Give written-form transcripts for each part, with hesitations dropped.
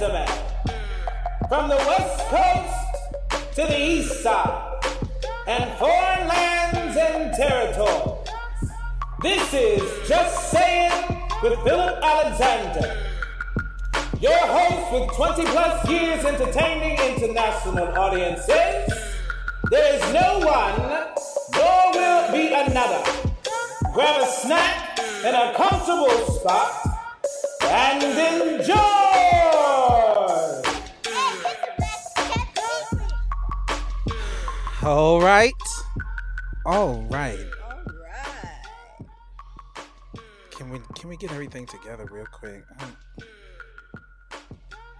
gentlemen, from the West Coast to the East Side, and foreign lands and territories, this is Just Saying with Philip Alexander, your host with 20 plus years entertaining international audiences. There is no one, nor will be another. Grab a snack in a comfortable spot and enjoy! All right. Can we get everything together real quick?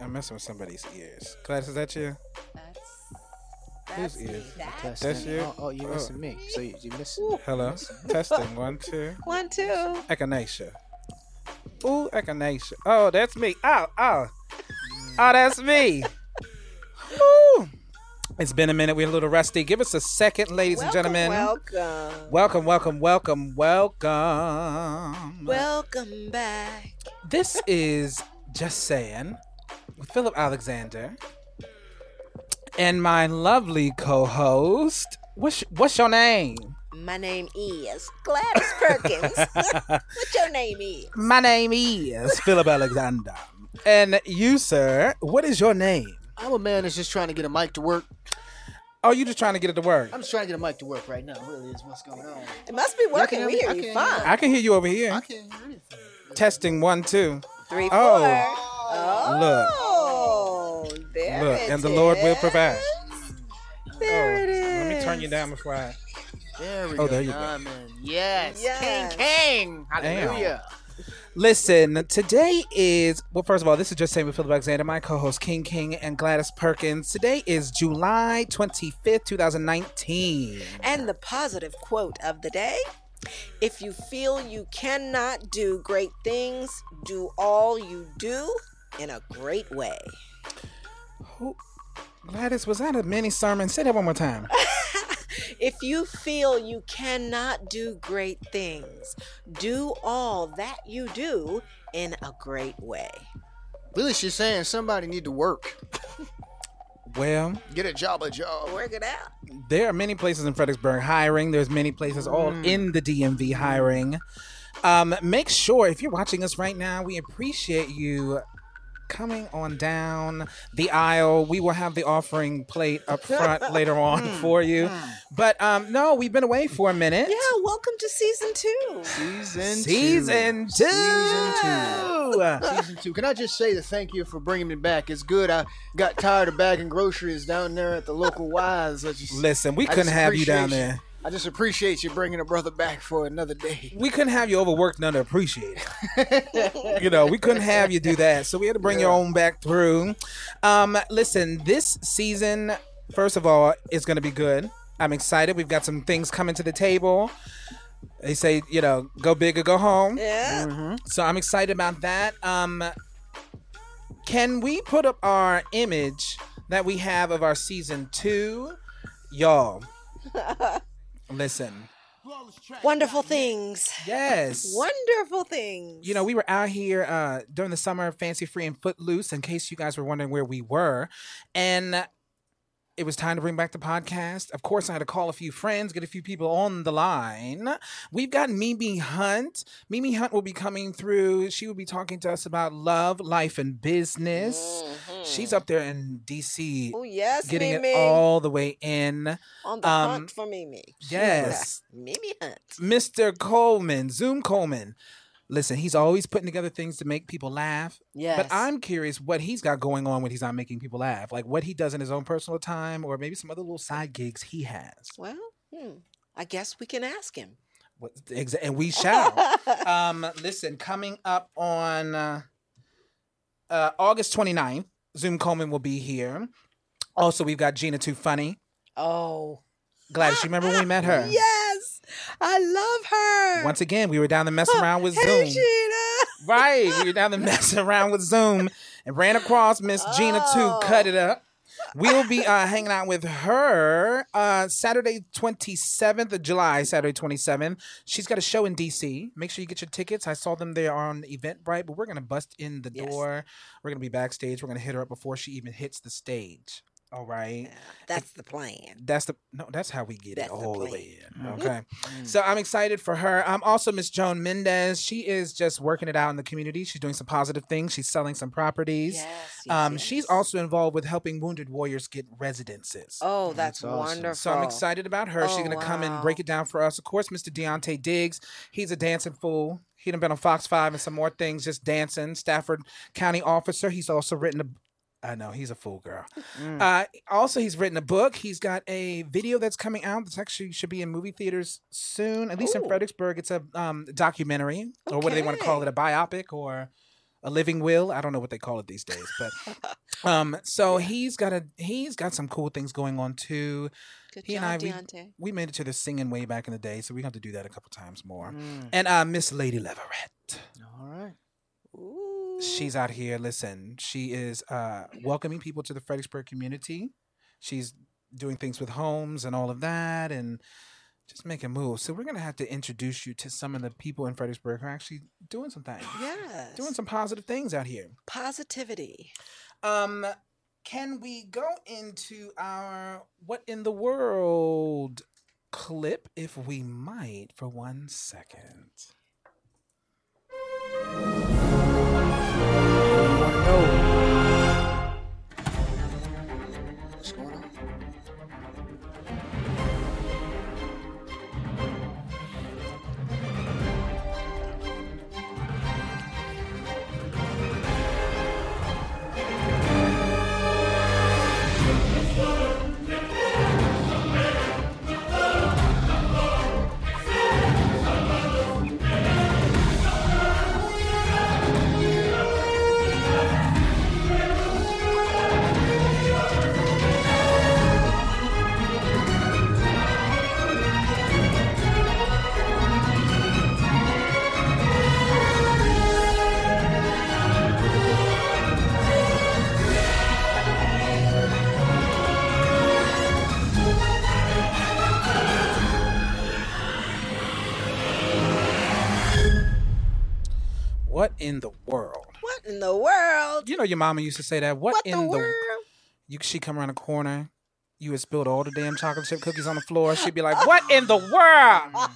I'm messing with somebody's ears. Gladys, is that you? That's whose ears? That's you? Oh, you missing me. So you're missing. Hello. Missing. Testing. 1, 2. 1, 2. Echinacea. Ooh, echinacea. Oh, that's me. Oh, that's me. Ooh. It's been a minute. We're a little rusty. Give us a second, ladies and gentlemen. Welcome. Welcome back. This is Just Saying with Philip Alexander and my lovely co-host. What's your name? My name is Gladys Perkins. What's your name is? My name is Philip Alexander. And you, sir, what is your name? I'm a man that's just trying to get a mic to work. Oh, you just trying to get it to work? I'm just trying to get a mic to work right now. Really is what's going on. It must be working. We hear you fine. I can hear you over here. I can't hear anything. Testing 1, 2, 3, 4. Oh. Look. There Look. It and the is. Lord will provide. There it is. Let me turn you down before I... There we go. Oh, there you go. Yes. King. Hallelujah. Damn. Listen, today is, well, first of all, this is Just Saying with Philip Alexander, my co-host King King and Gladys Perkins. Today is July 25th, 2019. And the positive quote of the day, if you feel you cannot do great things, do all you do in a great way. Oh, Gladys, was that a mini sermon? Say that one more time. If you feel you cannot do great things, do all that you do in a great way. Really, she's saying somebody need to work. Well, get a job. Work it out. There are many places in Fredericksburg hiring. There's many places all in the DMV hiring. Make sure, if you're watching us right now, we appreciate you coming on down the aisle. We will have the offering plate up front later on for you. But no, we've been away for a minute. Yeah, welcome to season 2. Season two. Can I just say thank you for bringing me back? It's good. I got tired of bagging groceries down there at the local Wise. Listen, we couldn't have you down there. I just appreciate you bringing a brother back for another day. We couldn't have you overworked and underappreciated. You know, we couldn't have you do that. So we had to bring your own back through. Listen, this season, first of all, is going to be good. I'm excited. We've got some things coming to the table. They say, you know, go big or go home. Yeah. Mm-hmm. So I'm excited about that. Can we put up our image that we have of our season 2? Y'all. Listen. Wonderful things. Yes. Wonderful things. You know, we were out here during the summer, fancy free and footloose, in case you guys were wondering where we were. And it was time to bring back the podcast. Of course, I had to call a few friends, get a few people on the line. We've got Mimi Hunt. Mimi Hunt will be coming through. She will be talking to us about love, life, and business. Mm-hmm. She's up there in D.C. Oh, yes, getting Mimi. It all the way in. On the hunt for Mimi. Yes. Mimi Hunt. Mr. Coleman, Zoom Coleman. Listen, he's always putting together things to make people laugh. Yes. But I'm curious what he's got going on when he's not making people laugh. Like what he does in his own personal time or maybe some other little side gigs he has. Well, I guess we can ask him. And we shall. Listen, coming up on August 29th, Zoom Coleman will be here. Also, we've got Gina Too Funny. Oh. Gladys, you remember when we met her? Yes. I love her. Once again, we were down to mess around with Zoom. Gina. Right. We were down to mess around with Zoom and ran across Miss Gina Too. Cut it up. We'll be hanging out with her Saturday 27th of July, Saturday 27th. She's got a show in D.C. Make sure you get your tickets. I saw them there on Eventbrite, but we're going to bust in the door. We're going to be backstage. We're going to hit her up before she even hits the stage. All right. Yeah, that's the plan. That's how we get it all the way in. Okay. So I'm excited for her. I'm also Miss Joan Mendez. She is just working it out in the community. She's doing some positive things. She's selling some properties. Yes. She's also involved with helping wounded warriors get residences. Oh, that's awesome. Wonderful. So I'm excited about her. She's going to come and break it down for us. Of course, Mr. Deontay Diggs. He's a dancing fool. He'd have been on Fox 5 and some more things, just dancing. Stafford County officer. He's also written a I know. He's a fool, girl. Also, he's written a book. He's got a video that's coming out that's actually should be in movie theaters soon, at least in Fredericksburg. It's a documentary, or what do they want to call it, a biopic or a living will? I don't know what they call it these days. But he's got some cool things going on, too. Good he job, and I, we made it to the singing way back in the day, so we have to do that a couple times more. And Miss Lady Leverett. All right. Ooh. She's out here. Listen, she is welcoming people to the Fredericksburg community. She's doing things with homes and all of that and just making moves. So we're going to have to introduce you to some of the people in Fredericksburg who are actually doing some things. Yes. Doing some positive things out here. Positivity. Can we go into our What in the World clip, if we might, for 1 second? What's going on? What in the world? What in the world? You know your mama used to say that. What in the world? She'd come around the corner. You would spill all the damn chocolate chip cookies on the floor. She'd be like, what in the world?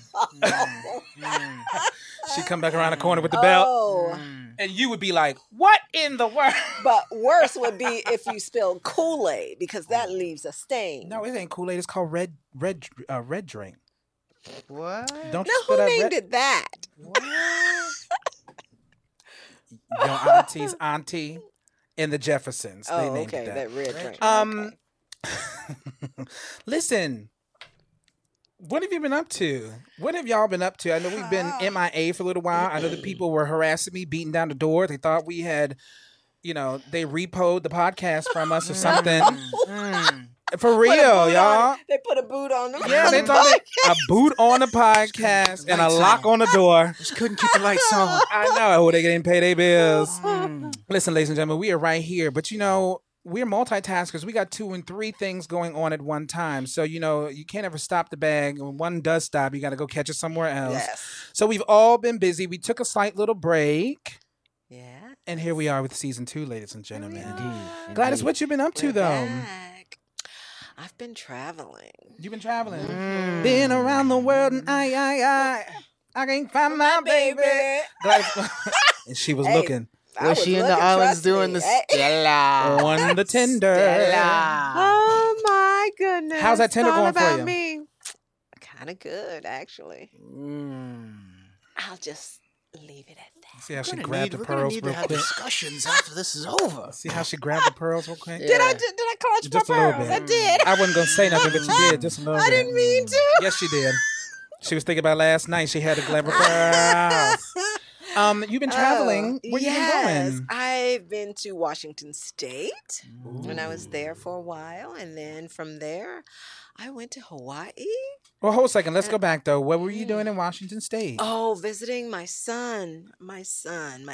She'd come back around the corner with the belt. And you would be like, what in the world? But worse would be if you spilled Kool-Aid, because that leaves a stain. No, it ain't Kool-Aid. It's called red drink. What? Don't you spit up red? Now, who named it that? What? Your auntie's auntie in the Jeffersons. Oh, they named it that. Red drink. Listen, what have you been up to? What have y'all been up to? I know we've been MIA for a little while. I know the people were harassing me, beating down the door. They thought we had, they repoed the podcast from us or something. For real, y'all. They put a boot on them. Yeah, they thought a boot on the podcast and a lock on the door. Just couldn't keep the lights on. I know. They didn't pay their bills. Listen, ladies and gentlemen, we are right here. But, we're multitaskers. We got 2 and 3 things going on at one time. So, you can't ever stop the bag. When one does stop, you got to go catch it somewhere else. Yes. So we've all been busy. We took a slight little break. Yeah. And here we are with season 2, ladies and gentlemen. Indeed. Gladys, what you been up to, though? Back. I've been traveling. You've been traveling. Been around the world and I can't find my baby. Gladys, and she was looking. Was she in the islands doing the Stella? On the Tinder. Stella. Oh my goodness. How's that Tinder going for you? Me? Kind of good, actually. I'll just leave it at that. See how she grabbed the pearls real quick. We're gonna need to have discussions after this is over. See how she grabbed the pearls real quick? Did I clutch my pearls? I did. I wasn't gonna say nothing, but she did just a little bit. I didn't mean to. Yes, she did. She was thinking about last night. She had a glamour pearls. You've been traveling. Where you been going? I've been to Washington State when I was there for a while, and then from there, I went to Hawaii. Well, hold a second. Let's go back, though. What were you doing in Washington State? Oh, visiting my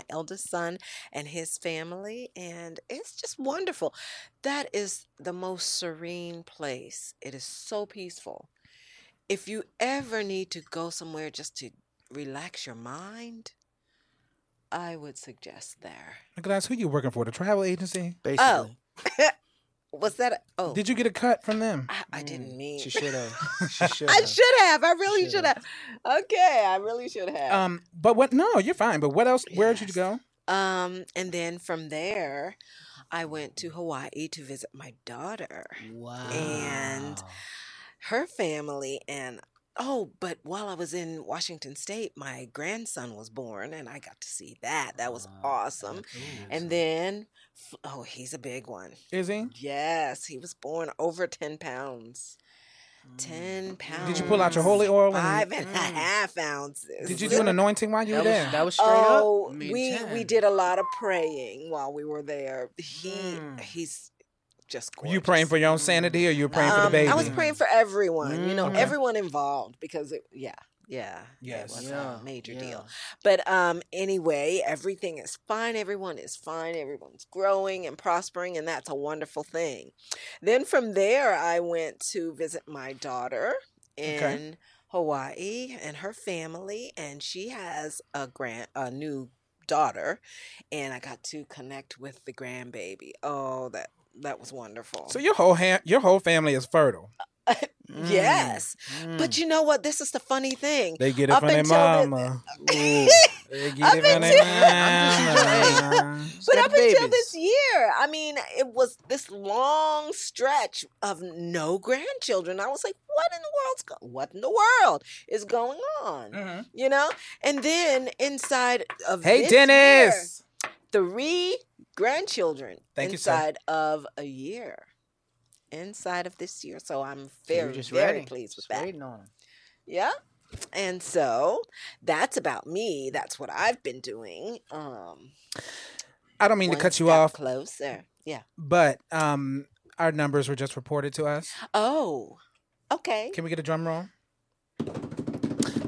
eldest son and his family. And it's just wonderful. That is the most serene place. It is so peaceful. If you ever need to go somewhere just to relax your mind, I would suggest there. Gladys, who you working for? The travel agency? Basically. Oh. Was that? Oh, did you get a cut from them? I didn't mean. She should have. I should have. I really should have. Okay, I really should have. But what? No, you're fine. But what else? Where did you go? And then from there, I went to Hawaii to visit my daughter. Wow. And her family and. Oh, but while I was in Washington State, my grandson was born, and I got to see that. That was awesome. And then, he's a big one. Is he? Yes. He was born over 10 pounds. 10 pounds. Did you pull out your holy oil? 5.5 ounces. Did you do an anointing while you were there? That was straight up. I mean, we did a lot of praying while we were there. He's... just gorgeous. You praying for your own sanity, or you were praying for the baby? I was praying for everyone, everyone involved, because it was a major deal. But anyway, everything is fine. Everyone is fine. Everyone's growing and prospering, and that's a wonderful thing. Then from there, I went to visit my daughter in Hawaii and her family, and she has a new daughter, and I got to connect with the grandbaby. Oh, that was wonderful. So your whole family is fertile. Yes. Mm. But you know what? This is the funny thing. They get it from their mama. They get it from their mama. But up until this year, I mean, it was this long stretch of no grandchildren. I was like, what in the world is going on? Mm-hmm. You know? And then inside of this Dennis! Year, 3 grandchildren of a year. Inside of this year. So I'm very pleased with that. On them. Yeah. And so that's about me. That's what I've been doing. I don't mean to cut you off. Closer. Yeah. But our numbers were just reported to us. Oh. Okay. Can we get a drum roll?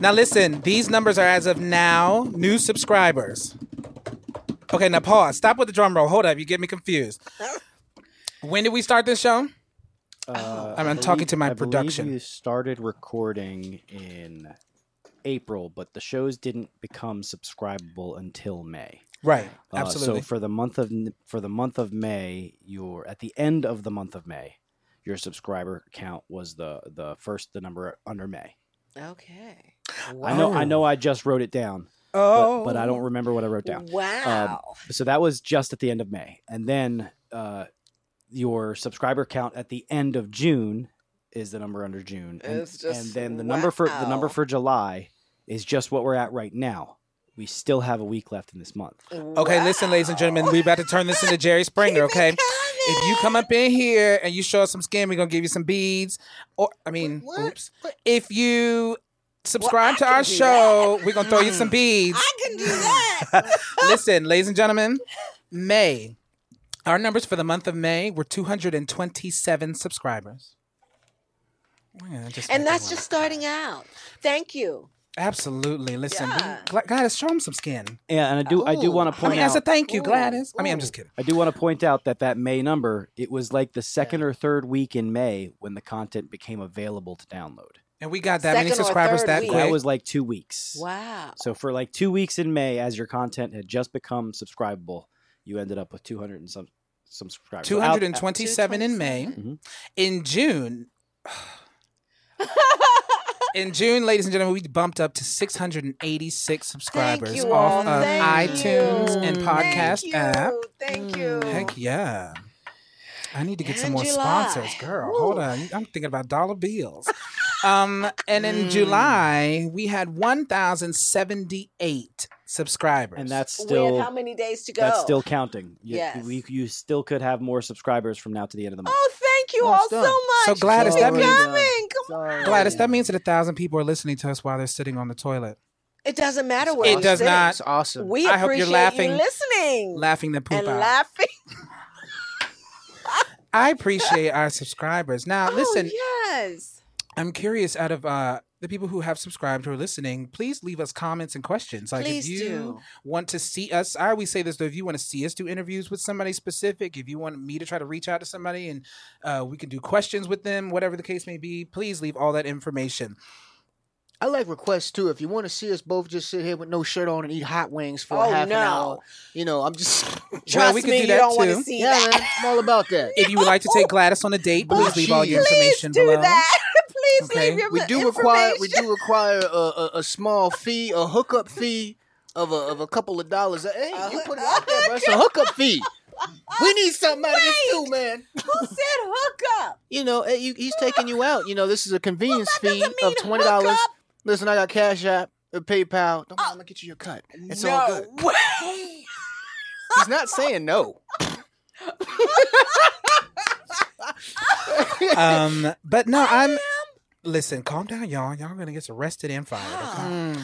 Now listen, these numbers are as of now, new subscribers. Okay, now pause. Stop with the drum roll. Hold up, you get me confused. When did we start this show? I'm talking to my production. You started recording in April, but the shows didn't become subscribable until May. Right, absolutely. So for the month of May, at the end of the month of May, your subscriber count was the number under May. Okay. Wow. I know. I just wrote it down. Oh, but I don't remember what I wrote down. Wow. So that was just at the end of May, and then. Your subscriber count at the end of June is the number under June. And then the number for July is just what we're at right now. We still have a week left in this month. Wow. Okay, listen, ladies and gentlemen, we're about to turn this into Jerry Springer, okay? If you come up in here and you show us some skin, we're going to give you some beads. If you subscribe to our show, we're going to throw you some beads. I can do that. Listen, ladies and gentlemen, May. Our numbers for the month of May were 227 subscribers. And that's just starting out. Thank you. Absolutely. Listen, Gladys, show them some skin. Yeah, and I do want to point out. As a thank you, Gladys. Ooh. I'm just kidding. I do want to point out that May number, it was like the second or third week in May when the content became available to download. And we got that second many subscribers that quick. That was like 2 weeks. Wow. So for like 2 weeks in May, as your content had just become subscribable, you ended up with 200 and some subscribers. 227 in May. Mm-hmm. In June, ladies and gentlemen, we bumped up to 686 subscribers off of iTunes and podcast app. Thank you. Heck yeah. I need to get some more sponsors, girl. Woo. Hold on. I'm thinking about dollar bills. And in July, we had 1,078 subscribers, and that's still how many days to go? That's still counting. You still could have more subscribers from now to the end of the month. Oh, thank you all so much. So Gladys, that means that 1,000 people are listening to us while they're sitting on the toilet. It doesn't matter where it does not. It's awesome. We I hope you're laughing, you listening, laughing the poop and out. Laughing. I appreciate our subscribers. Now listen, yes. I'm curious, out of the people who have subscribed or are listening, please leave us comments and questions. Like, please, if you want to see us, I always say this, though, if you want to see us do interviews with somebody specific, if you want me to try to reach out to somebody and we can do questions with them, whatever the case may be, please leave all that information. I like requests, too. If you want to see us both just sit here with no shirt on and eat hot wings for half an hour, you know, I'm just... Trust me, you don't want to see that. Man, I'm all about that. If you would like to take Gladys on a date, please leave all your information below. Please do that. Please leave your information. We do require a small fee, a hookup fee of a couple of dollars. Hey, you put it out there, bro. It's a hookup fee. We need something out of this too, man. Who said hookup? You know, he's taking you out. You know, this is a convenience fee of $20. Hookup? Listen, I got Cash App, PayPal. Don't worry, I'm going to get you your cut. It's all good. Way. He's not saying no. But no, I'm... Listen, calm down, y'all. Y'all are going to get arrested and fired. Okay?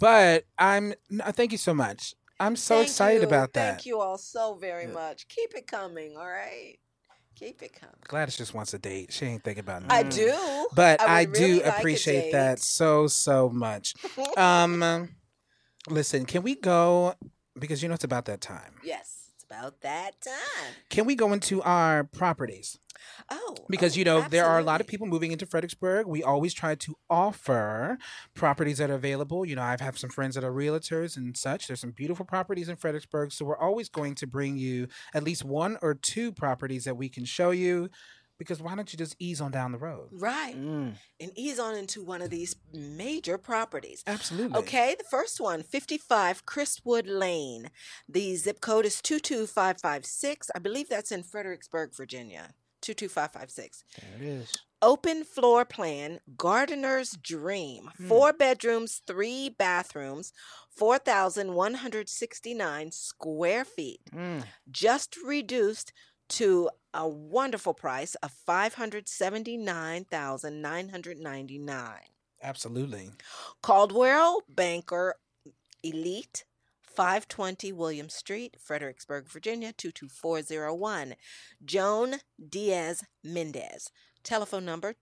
But I'm... No, thank you so much. I'm so excited about that. Thank you all so very much. Keep it coming, all right? Keep it coming. Gladys just wants a date. She ain't thinking about nothing. I do. But I really do like appreciate that so much. Listen, can we go, because you know it's about that time. Yes, it's about that time. Can we go into our properties? Oh, because, you know, absolutely. There are a lot of people moving into Fredericksburg. We always try to offer properties that are available. You know, I've had some friends that are realtors and such. There's some beautiful properties in Fredericksburg. So we're always going to bring you at least one or two properties that we can show you. Because why don't you just ease on down the road? Right. And ease on into one of these major properties. Absolutely. Okay, the first one, 55 Crestwood Lane. The zip code is 22556. I believe that's in Fredericksburg, Virginia. 22556. There it is. Open floor plan, gardener's dream. 4 bedrooms, 3 bathrooms, 4,169 square feet. Just reduced to a wonderful price of $579,999. Absolutely. Caldwell Banker Elite. 520 William Street, Fredericksburg, Virginia, 22401. Joan Diaz Mendez. Telephone number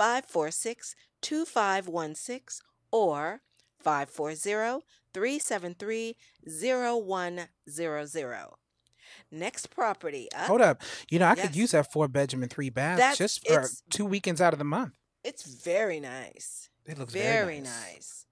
201-546-2516 or 540-373-0100. Next property. Hold up. You know, I could use that 4 bedroom and 3 baths just for 2 weekends out of the month. It's very nice. It looks very nice.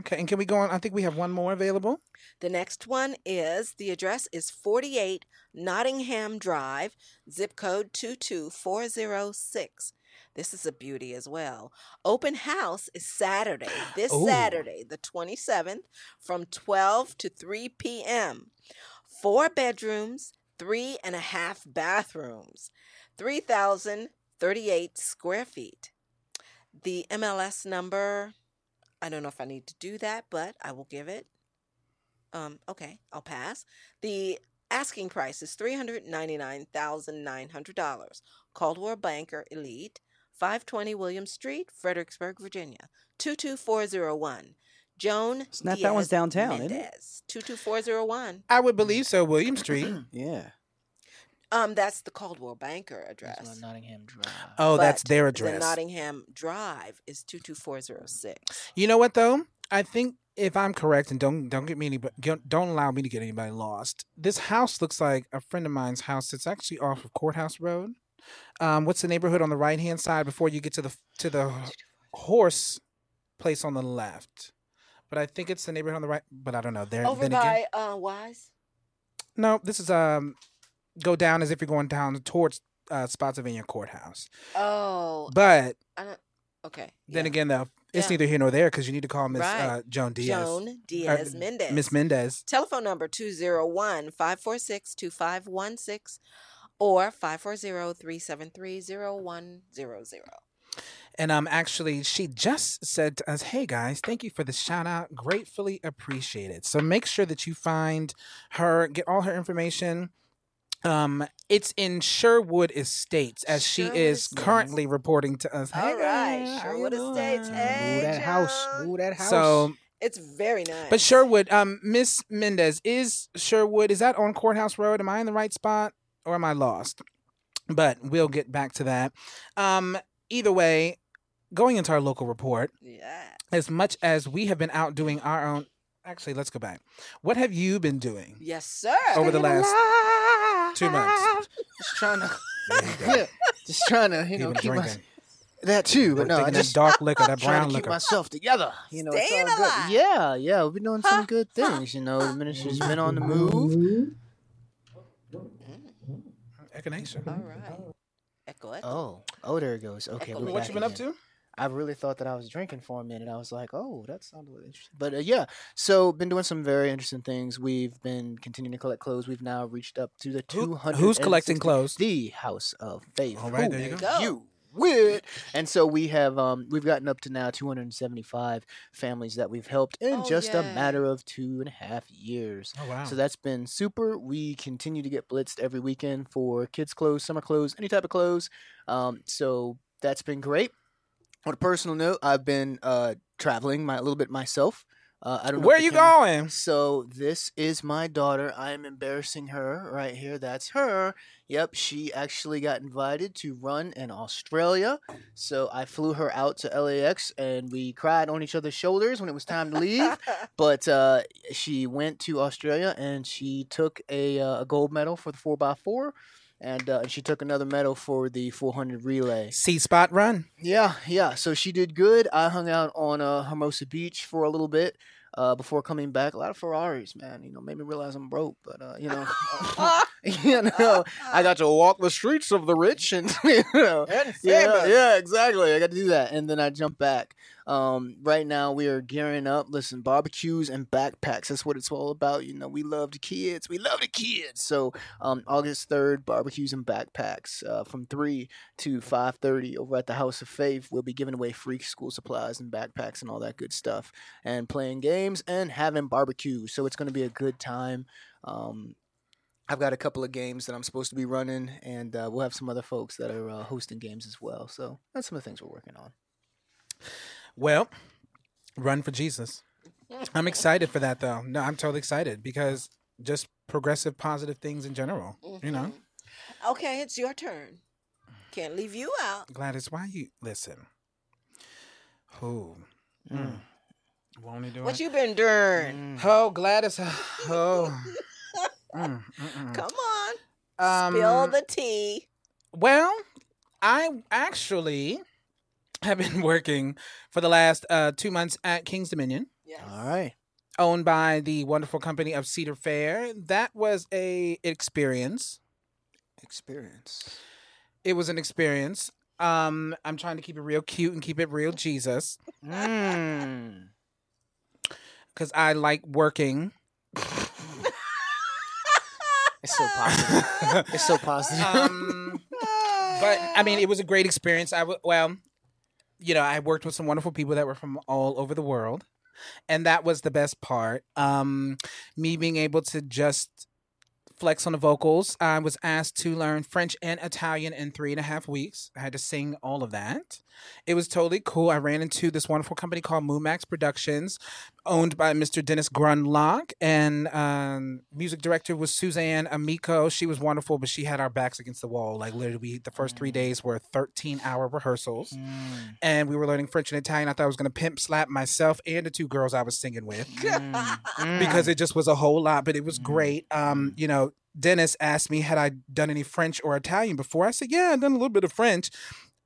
Okay, and can we go on? I think we have one more available. The next one is, the address is 48 Nottingham Drive, zip code 22406. This is a beauty as well. Open house is Saturday, Saturday, the 27th, from 12 to 3 p.m. 4 bedrooms, 3.5 bathrooms, 3,038 square feet. The MLS number... I don't know if I need to do that, but I will give it. Okay, I'll pass. The asking price is $399,900. Caldwell Banker Elite, 520 William Street, Fredericksburg, Virginia, 22401. Joan Diaz. It's not Diaz, that one's downtown, Mendez, isn't it? 22401. I would believe so, William Street. Yeah. That's the Caldwell Banker address. That's Nottingham Drive. Oh, but that's their address. The Nottingham Drive is 22406. You know what though? I think if I'm correct, and don't allow me to get anybody lost. This house looks like a friend of mine's house. It's actually off of Courthouse Road. What's the neighborhood on the right hand side before you get to the horse place on the left? But I think it's the neighborhood on the right. But I don't know. There, over then by again, Wise. No, this is Go down as if you're going down towards Spotsylvania Courthouse. Oh. But. Then again, though, it's neither here nor there because you need to call Miss Joan Diaz. Joan Diaz Mendez. Miss Mendez. Telephone number 201-546-2516 or 540-373-0100. And actually, she just said to us, hey, guys, thank you for the shout out. Gratefully appreciate it. So make sure that you find her, get all her information. It's in Sherwood Estates, as she is currently reporting to us. All right, Sherwood Estates. Hey, Ooh, that house. So it's very nice. But Sherwood, Miss Mendez, is that on Courthouse Road? Am I in the right spot, or am I lost? But we'll get back to that. Either way, going into our local report, as much as we have been out doing our own... Actually, let's go back. What have you been doing? Yes, sir. Over the last 2 months. Just trying to... Yeah, just trying to, you know, keep my... That too, but no, I just... dark liquor, that brown liquor. Keep myself together. You know, staying it's all alive. Good. Yeah, yeah, we've been doing some good things, you know. The ministry's been on the move. Echinacea. All right. Echo, echo. Oh, there it goes. Okay, we're what you been again. Up to? I really thought that I was drinking for a minute. I was like, oh, that sounded interesting. But yeah, so been doing some very interesting things. We've been continuing to collect clothes. We've now reached up to the 200. Who's collecting clothes? The House of Faith. All right, there you go. You. Weird. And so we have we've gotten up to now 275 families that we've helped in a matter of 2.5 years. Oh wow. So that's been super. We continue to get blitzed every weekend for kids' clothes, summer clothes, any type of clothes. So that's been great. On a personal note, I've been traveling a little bit myself. I don't know where you going? So this is my daughter. I am embarrassing her right here. That's her. Yep, she actually got invited to run in Australia. So I flew her out to LAX, and we cried on each other's shoulders when it was time to leave. But she went to Australia, and she took a gold medal for the 4x4. And she took another medal for the 400 relay. C-spot run. Yeah. So she did good. I hung out on Hermosa Beach for a little bit before coming back. A lot of Ferraris, man. You know, made me realize I'm broke. But, you know, I got to walk the streets of the rich. And, you know, yeah, exactly. I got to do that. And then I jumped back. Right now we are gearing up. Listen, barbecues and backpacks. That's what it's all about. You know, we love the kids. So, August 3rd, barbecues and backpacks, from 3 to 5:30 over at the House of Faith. We'll be giving away free school supplies and backpacks and all that good stuff and playing games and having barbecues. So it's going to be a good time. I've got a couple of games that I'm supposed to be running, and, we'll have some other folks that are hosting games as well. So that's some of the things we're working on. Well, run for Jesus. I'm excited for that, though. No, I'm totally excited because just progressive, positive things in general, you know? Okay, it's your turn. Can't leave you out. Gladys, why you... Listen. Who? Won't he do what it? You been doing? Oh, Gladys. Oh. Come on. Spill the tea. Well, I actually... I've been working for the last 2 months at King's Dominion. Yes. All right. Owned by the wonderful company of Cedar Fair. That was a experience. It was an experience. I'm trying to keep it real cute and keep it real Jesus. Because I like working. It's so positive. But, I mean, it was a great experience. You know, I worked with some wonderful people that were from all over the world, and that was the best part. Me being able to just flex on the vocals. I was asked to learn French and Italian in 3.5 weeks. I had to sing all of that. It was totally cool. I ran into this wonderful company called Moonmax Productions, owned by Mr. Dennis Grunlock, and music director was Suzanne Amico. She was wonderful, but she had our backs against the wall. Like, literally, the first 3 days were 13-hour rehearsals, and we were learning French and Italian. I thought I was going to pimp slap myself and the two girls I was singing with because it just was a whole lot, but it was great. You know, Dennis asked me, had I done any French or Italian before? I said, yeah, I've done a little bit of French.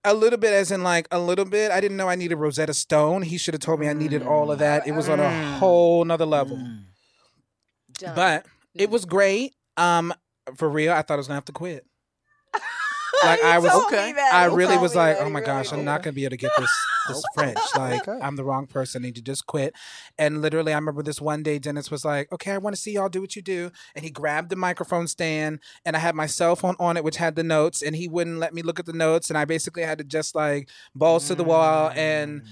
A little bit as in like a little bit. I didn't know I needed Rosetta Stone. He should have told me I needed all of that. It was on a whole nother level. But it was great. For real, I thought I was going to have to quit. Like I was, I really was like, oh my gosh, I'm not going to be able to get this French. Like I'm the wrong person. I need to just quit. And literally, I remember this one day, Dennis was like, okay, I want to see y'all do what you do. And he grabbed the microphone stand, and I had my cell phone on it, which had the notes, and he wouldn't let me look at the notes. And I basically had to just like balls to the wall, and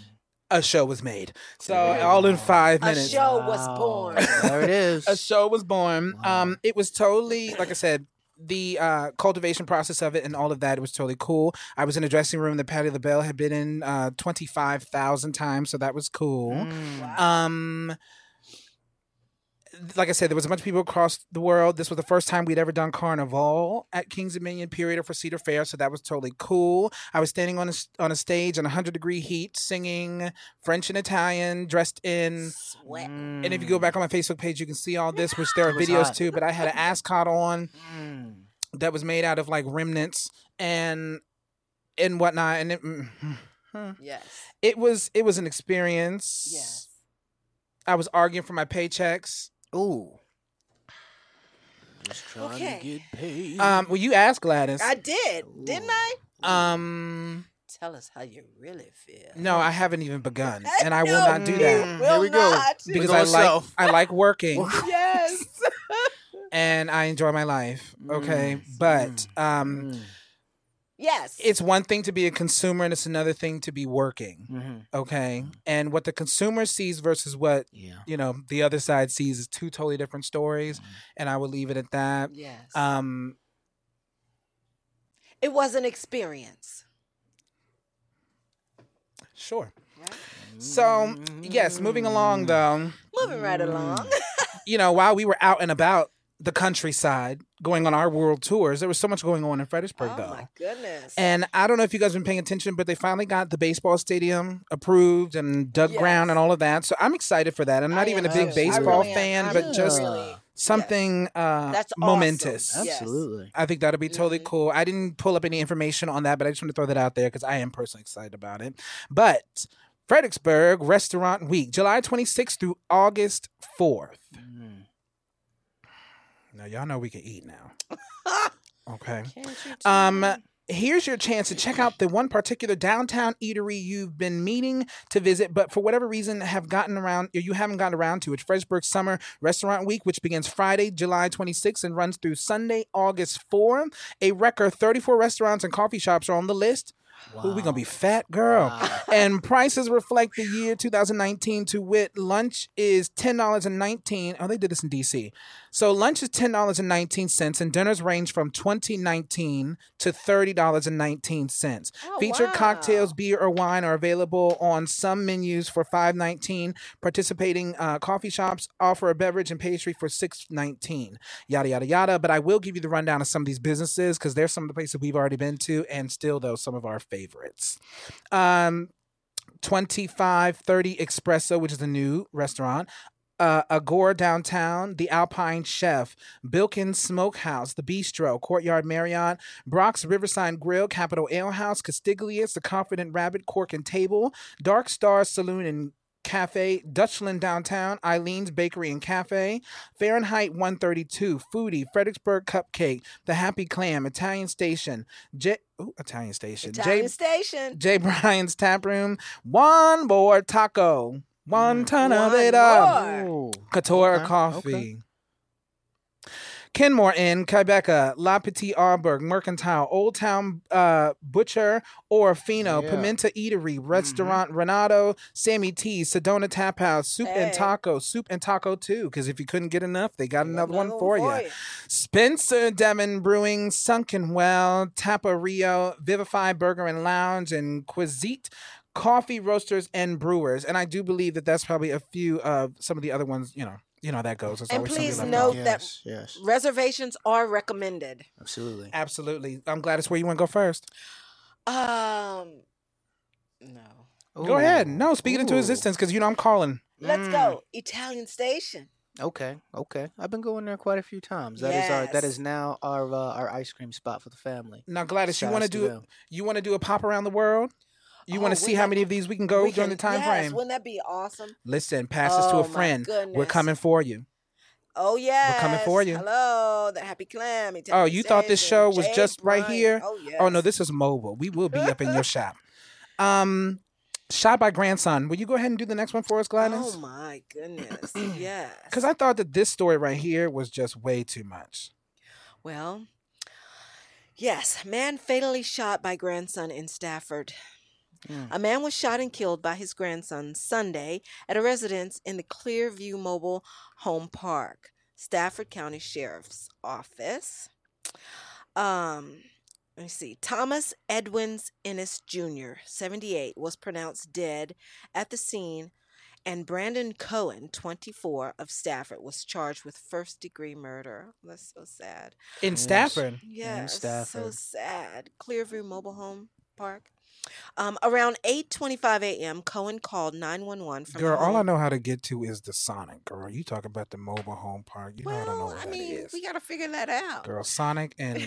a show was made. So all in 5 minutes. A show was born. There it is. A show was born. Wow. It was totally, like I said, the cultivation process of it and all of that, it was totally cool. I was in a dressing room that Patti LaBelle had been in 25,000 times, so that was cool. Wow. like I said, there was a bunch of people across the world. This was the first time we'd ever done Carnival at King's Dominion period or for Cedar Fair, so that was totally cool. I was standing on a stage in 100-degree heat singing French and Italian, dressed in sweat. And if you go back on my Facebook page, you can see all this, which there are videos hot. Too. But I had an ascot on that was made out of like remnants and whatnot, and it. Yes. It was an experience. Yes. I was arguing for my paychecks. Ooh. Just trying to get paid. Well, you asked Gladys. I did, ooh. Didn't I? Tell us how you really feel. No, I haven't even begun, and I will not do that. Here we go. Because I like working. Yes. And I enjoy my life. Okay, but yes. It's one thing to be a consumer and it's another thing to be working. Mm-hmm. Okay. Mm-hmm. And what the consumer sees versus what the other side sees is two totally different stories. Mm-hmm. And I will leave it at that. Yes. It was an experience. Sure. Right? So yes, moving along though. Moving right along. While we were out and about the countryside, going on our world tours, there was so much going on in Fredericksburg, though. Oh, my goodness. And I don't know if you guys have been paying attention, but they finally got the baseball stadium approved and dug ground and all of that. So I'm excited for that. I'm not even a big baseball fan, but just something that's momentous. Awesome. Absolutely. I think that'll be totally cool. I didn't pull up any information on that, but I just want to throw that out there because I am personally excited about it. But Fredericksburg Restaurant Week, July 26th through August 4th. Now, y'all know we can eat now. Okay. Here's your chance to check out the one particular downtown eatery you've been meaning to visit, but for whatever reason you haven't gotten around to. It's Fredericksburg Summer Restaurant Week, which begins Friday, July 26th and runs through Sunday, August 4th. A record 34 restaurants and coffee shops are on the list. Wow. Ooh, we gonna be fat, girl. Wow. And prices reflect the year 2019. To wit, lunch is $10.19. Oh, they did this in DC. So lunch is $10.19, and dinners range from $20.19 to $30.19. Oh, featured cocktails, beer, or wine are available on some menus for $5.19. Participating coffee shops offer a beverage and pastry for $6.19. Yada yada yada. But I will give you the rundown of some of these businesses because they're some of the places we've already been to, and still though some of our favorites. 2530 Espresso, which is a new restaurant, Agora Downtown, The Alpine Chef, Bilkin Smokehouse, The Bistro, Courtyard Marriott, Brock's Riverside Grill, Capitol Ale House, Castiglia's, The Confident Rabbit, Cork and Table, Dark Star Saloon and Cafe, Dutchland Downtown, Eileen's Bakery and Cafe, Fahrenheit 132, Foodie, Fredericksburg Cupcake, The Happy Clam, Italian Station, J. Bryan's Taproom, One More Taco, One Ton of It Up, Katora Coffee. Okay. Kenmore Inn, Quebeca, La Petite Auberg, Mercantile, Old Town Butcher, Orofino, Pimenta Eatery, Restaurant Renato, Sammy T, Sedona Tap House, Soup and Taco 2, because if you couldn't get enough, they got another one for you. Spencer Devon Brewing, Sunken Well, Tapa Rio, Vivify Burger and Lounge, and Quisite Coffee Roasters and Brewers. And I do believe that that's probably a few of some of the other ones, You know how that goes. It's and please note that reservations are recommended. Absolutely. Absolutely. I'm glad it's where you want to go first. No. Ooh. Go ahead. No, speak it into existence because I'm calling. Let's go. Italian Station. Okay. I've been going there quite a few times. That is now our ice cream spot for the family. Now, Gladys, you want to do a pop around the world? You want to see how many of these we can go during the time frame? Wouldn't that be awesome? Listen, pass this to a friend. We're coming for you. Oh, yeah. We're coming for you. Hello, the Happy Clam. Oh, you thought this show was just right here? Oh, yes. Oh, no, this is mobile. We will be up in your shop. Shot by Grandson. Will you go ahead and do the next one for us, Gladys? Oh, my goodness. Yes. Because I thought that this story right here was just way too much. Well, yes. Man fatally shot by grandson in Stafford. A man was shot and killed by his grandson Sunday at a residence in the Clearview Mobile Home Park, Stafford County Sheriff's Office. Thomas Edwins Ennis Jr., 78, was pronounced dead at the scene And Brandon Cohen, 24, of Stafford, was charged with first-degree murder. That's so sad. In Stafford? Yeah, in Stafford. So sad. Clearview Mobile Home Park. Around 8:25 a.m., Cohen called 911 from Girl, home. All I know how to get to is the Sonic, girl. You talk about the mobile home park. You know, well, I mean, we got to figure that out. Girl, Sonic and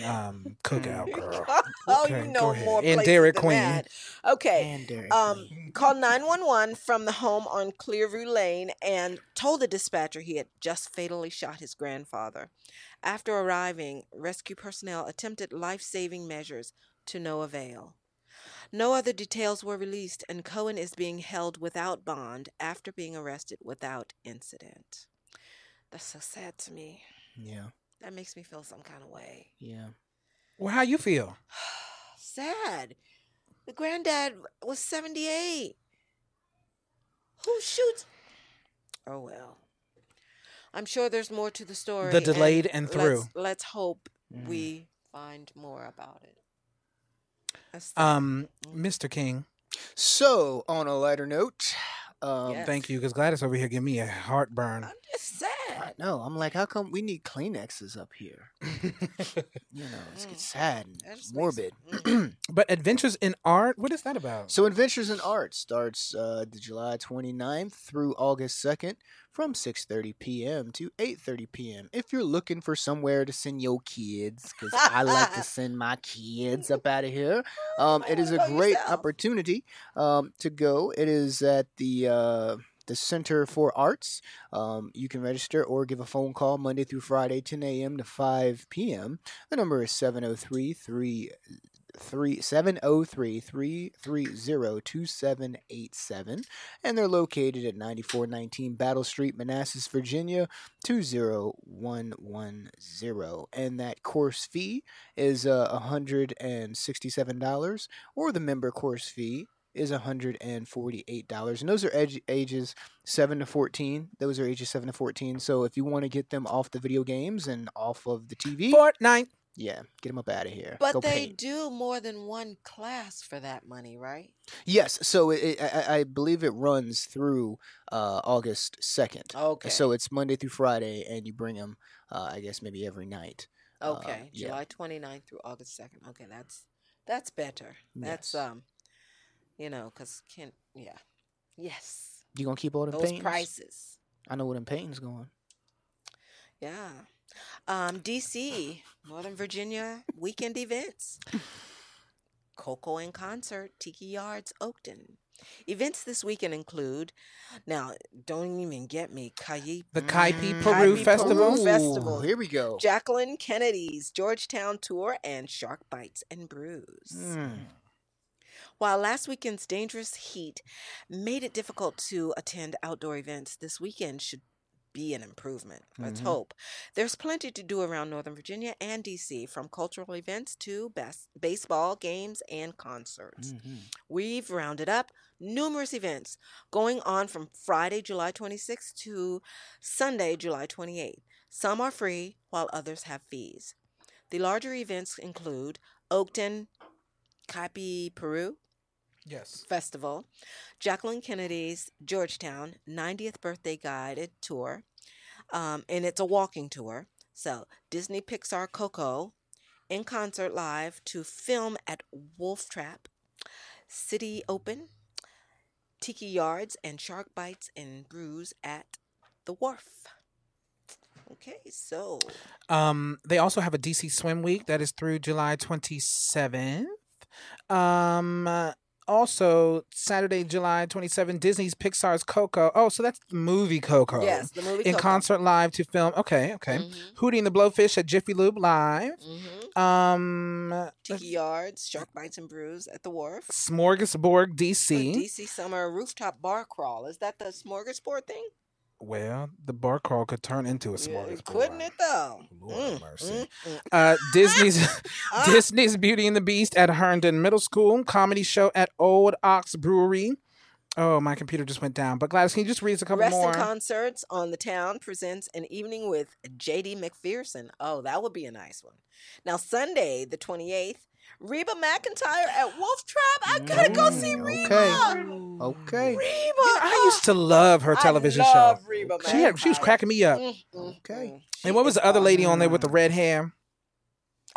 Cookout, girl. Oh, okay, you know more places and Dairy Queen. That. Okay. And Dairy Queen. Called 911 from the home on Clearview Lane and told the dispatcher he had just fatally shot his grandfather. After arriving, rescue personnel attempted life-saving measures to no avail. No other details were released, and Cohen is being held without bond after being arrested without incident. That's so sad to me. Yeah. That makes me feel some kind of way. Yeah. Well, how you feel? Sad. The granddad was 78. Who shoots? Oh, well. I'm sure there's more to the story. The delayed and through. Let's hope we find more about it. Mr. King. So, on a lighter note, yes. Thank you, because Gladys over here gave me a heartburn. I'm just sad. I know. I'm like, how come we need Kleenexes up here? You know, it's sad and morbid. But Adventures in Art, what is that about? So, Adventures in Art starts July 29th through August 2nd from 6:30 p.m. to 8:30 p.m. If you're looking for somewhere to send your kids, because I like to send my kids up out of here, it is a great opportunity to go. It is at the Center for Arts. You can register or give a phone call Monday through Friday, 10 a.m. to 5 p.m. The number is 703-330-2787, and they're located at 9419 Battle Street, Manassas, Virginia 20110, and that course fee is $167, or the member course fee is $148, and those are ages 7 to 14. Those are ages 7 to 14, so if you want to get them off the video games and off of the TV. Fortnite. Yeah, get them up out of here. But go they paint. Do more than one class for that money, right? Yes, so I believe it runs through August 2nd. Okay. So it's Monday through Friday, and you bring them, I guess, maybe every night. Okay, July 29th through August 2nd. Okay, that's better. That's, you know, because can't, yeah. Yes. You going to keep all the paintings? Those prices. I know where them paintings going. Yeah. DC, Northern Virginia weekend events. Cocoa in Concert, Tiki Yards, Oakton. Events this weekend include, now don't even get me, the Kaipi Peru Festival. Peru Festival. Ooh, here we go. Jacqueline Kennedy's Georgetown tour and Shark Bites and Brews. While last weekend's dangerous heat made it difficult to attend outdoor events, this weekend should be an improvement. Let's hope. There's plenty to do around Northern Virginia and DC, from cultural events to baseball games and concerts. We've rounded up numerous events going on from Friday, July 26th to Sunday, July 28th. Some are free, while others have fees. The larger events include Oakton Kaipi Peru Festival, Jacqueline Kennedy's Georgetown 90th Birthday Guided Tour, and it's a walking tour. So Disney Pixar Coco in concert live to film at Wolf Trap, City Open, Tiki Yards, and Shark Bites and Brews at The Wharf. Okay, so they also have a DC Swim Week that is through July 27th. Also, Saturday, July 27th, Disney's Pixar's Coco. Oh, so that's the movie Coco. Yes, the movie Coco. In concert live to film. Okay. Hootie and the Blowfish at Jiffy Lube Live. Tiki Yards, Shark Bites and Brews at the Wharf. Smorgasbord, D.C. D.C. Summer Rooftop Bar Crawl. Is that the smorgasbord thing? Well, the bar crawl could turn into a smorgasbord. Couldn't it though? Lord mercy. Disney's Beauty and the Beast at Herndon Middle School. Comedy show at Old Ox Brewery. Oh, my computer just went down. But Gladys, can you just read us a couple more? Rest in Concerts on the Town presents an evening with J.D. McPherson. Oh, that would be a nice one. Now, Sunday, the 28th, Reba McEntire at Wolf Trap. I gotta go see Reba. Okay. Reba. I used to love her television show. I love Reba, man. She was cracking me up. Okay. And what was the other lady on there with the red hair?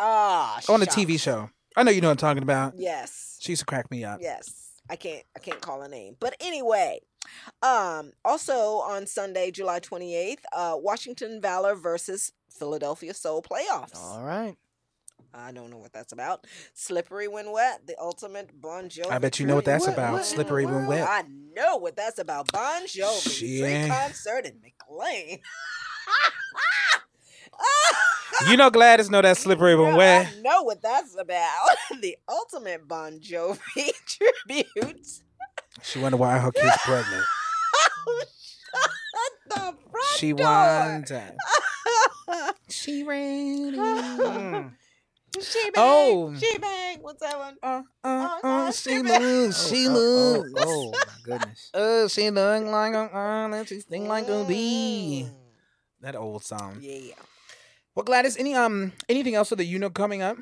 On the TV show. I know you know what I'm talking about. Yes. She used to crack me up. Yes. I can't call her name. But anyway, also on Sunday, July 28th, Washington Valor versus Philadelphia Soul playoffs. All right. I don't know what that's about. Slippery When Wet, the ultimate Bon Jovi. I bet you know what that's about. What Slippery When Wet. I know what that's about. Bon Jovi. Free concert in McLean. You know, Gladys know that Slippery When Wet. I know what that's about. The ultimate Bon Jovi tribute. She wonder why her kid's pregnant. Oh, shut the front door. Wonder. She ready. She bang. Oh. She bang. What's that one? She moves. She moves. Oh, my goodness. Oh, she doing like and she sting like a bee. That old song. Yeah. Well, Gladys, anything else that you know coming up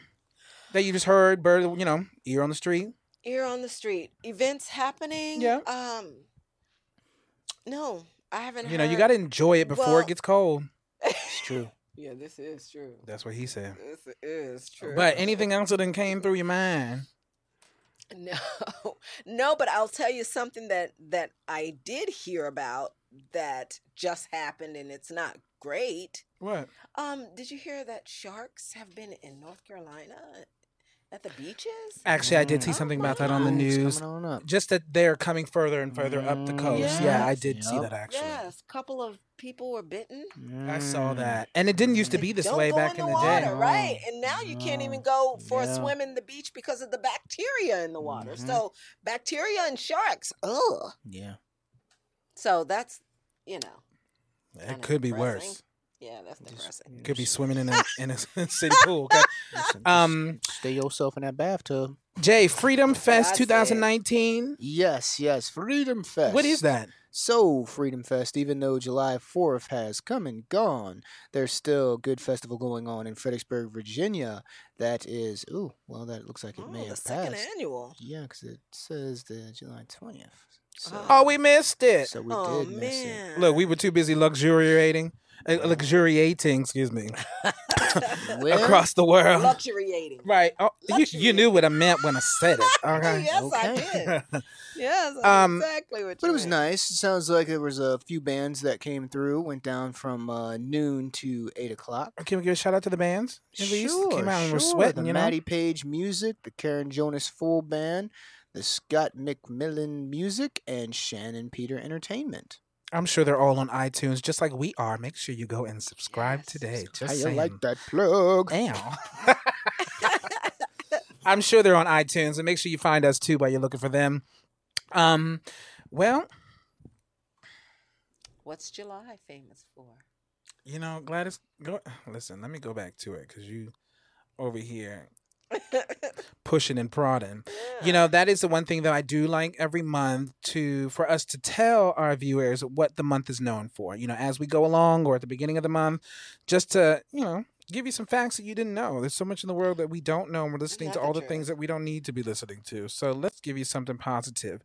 that you just heard? Bird, you know, ear on the street. Ear on the street. Events happening. Yeah. No, I haven't. You know, you got to enjoy it before it gets cold. It's true. Yeah, this is true. That's what he said. This is true. But anything else that came through your mind? No. But I'll tell you something that I did hear about that just happened, and it's not great. What? Did you hear that sharks have been in North Carolina at the beaches? Actually, I did see something about that on the news. Just that they're coming further and further up the coast. Yes. Yeah, I did see that actually. Yes, a couple of people were bitten. I saw that. And it didn't used to be this way back in the day. Right. And now you can't even go for a swim in the beach because of the bacteria in the water. Mm-hmm. So bacteria and sharks. Ugh. Yeah. So that's, you know. It could be worse. Yeah, that's depressing. Could be swimming in a city pool. Okay? Listen, stay yourself in that bathtub. Jay, Freedom Fest 2019. Yes, Freedom Fest. What is that? So, Freedom Fest, even though July 4th has come and gone, there's still a good festival going on in Fredericksburg, Virginia. That is, that looks like it may have passed. The second annual. Yeah, because it says the July 20th. So, we missed it. So we did miss it. Look, we were too busy luxuriating across the world. Luxuriating. Right. Oh, you knew what I meant when I said it. All right. Yes, I did. Yes, exactly what you But it was nice. It sounds like there was a few bands that came through, went down from noon to 8 o'clock. Can we give a shout out to the bands? Sure. Came out and were sweating, the Matty Page Music, the Karen Jonas Full Band, the Scott McMillan Music, and Shannon Peter Entertainment. I'm sure they're all on iTunes, just like we are. Make sure you go and subscribe today. Just how you like that plug? Ow. I'm sure they're on iTunes, and make sure you find us too while you're looking for them. Well, what's July famous for? You know, Gladys, listen. Let me go back to it because you over here. Pushing and prodding. Yeah. You know, that is the one thing that I do like every month for us to tell our viewers what the month is known for, you know, as we go along or at the beginning of the month, just to, you know, give you some facts that you didn't know. There's so much in the world that we don't know, and we're listening to all the things that we don't need to be listening to. So let's give you something positive.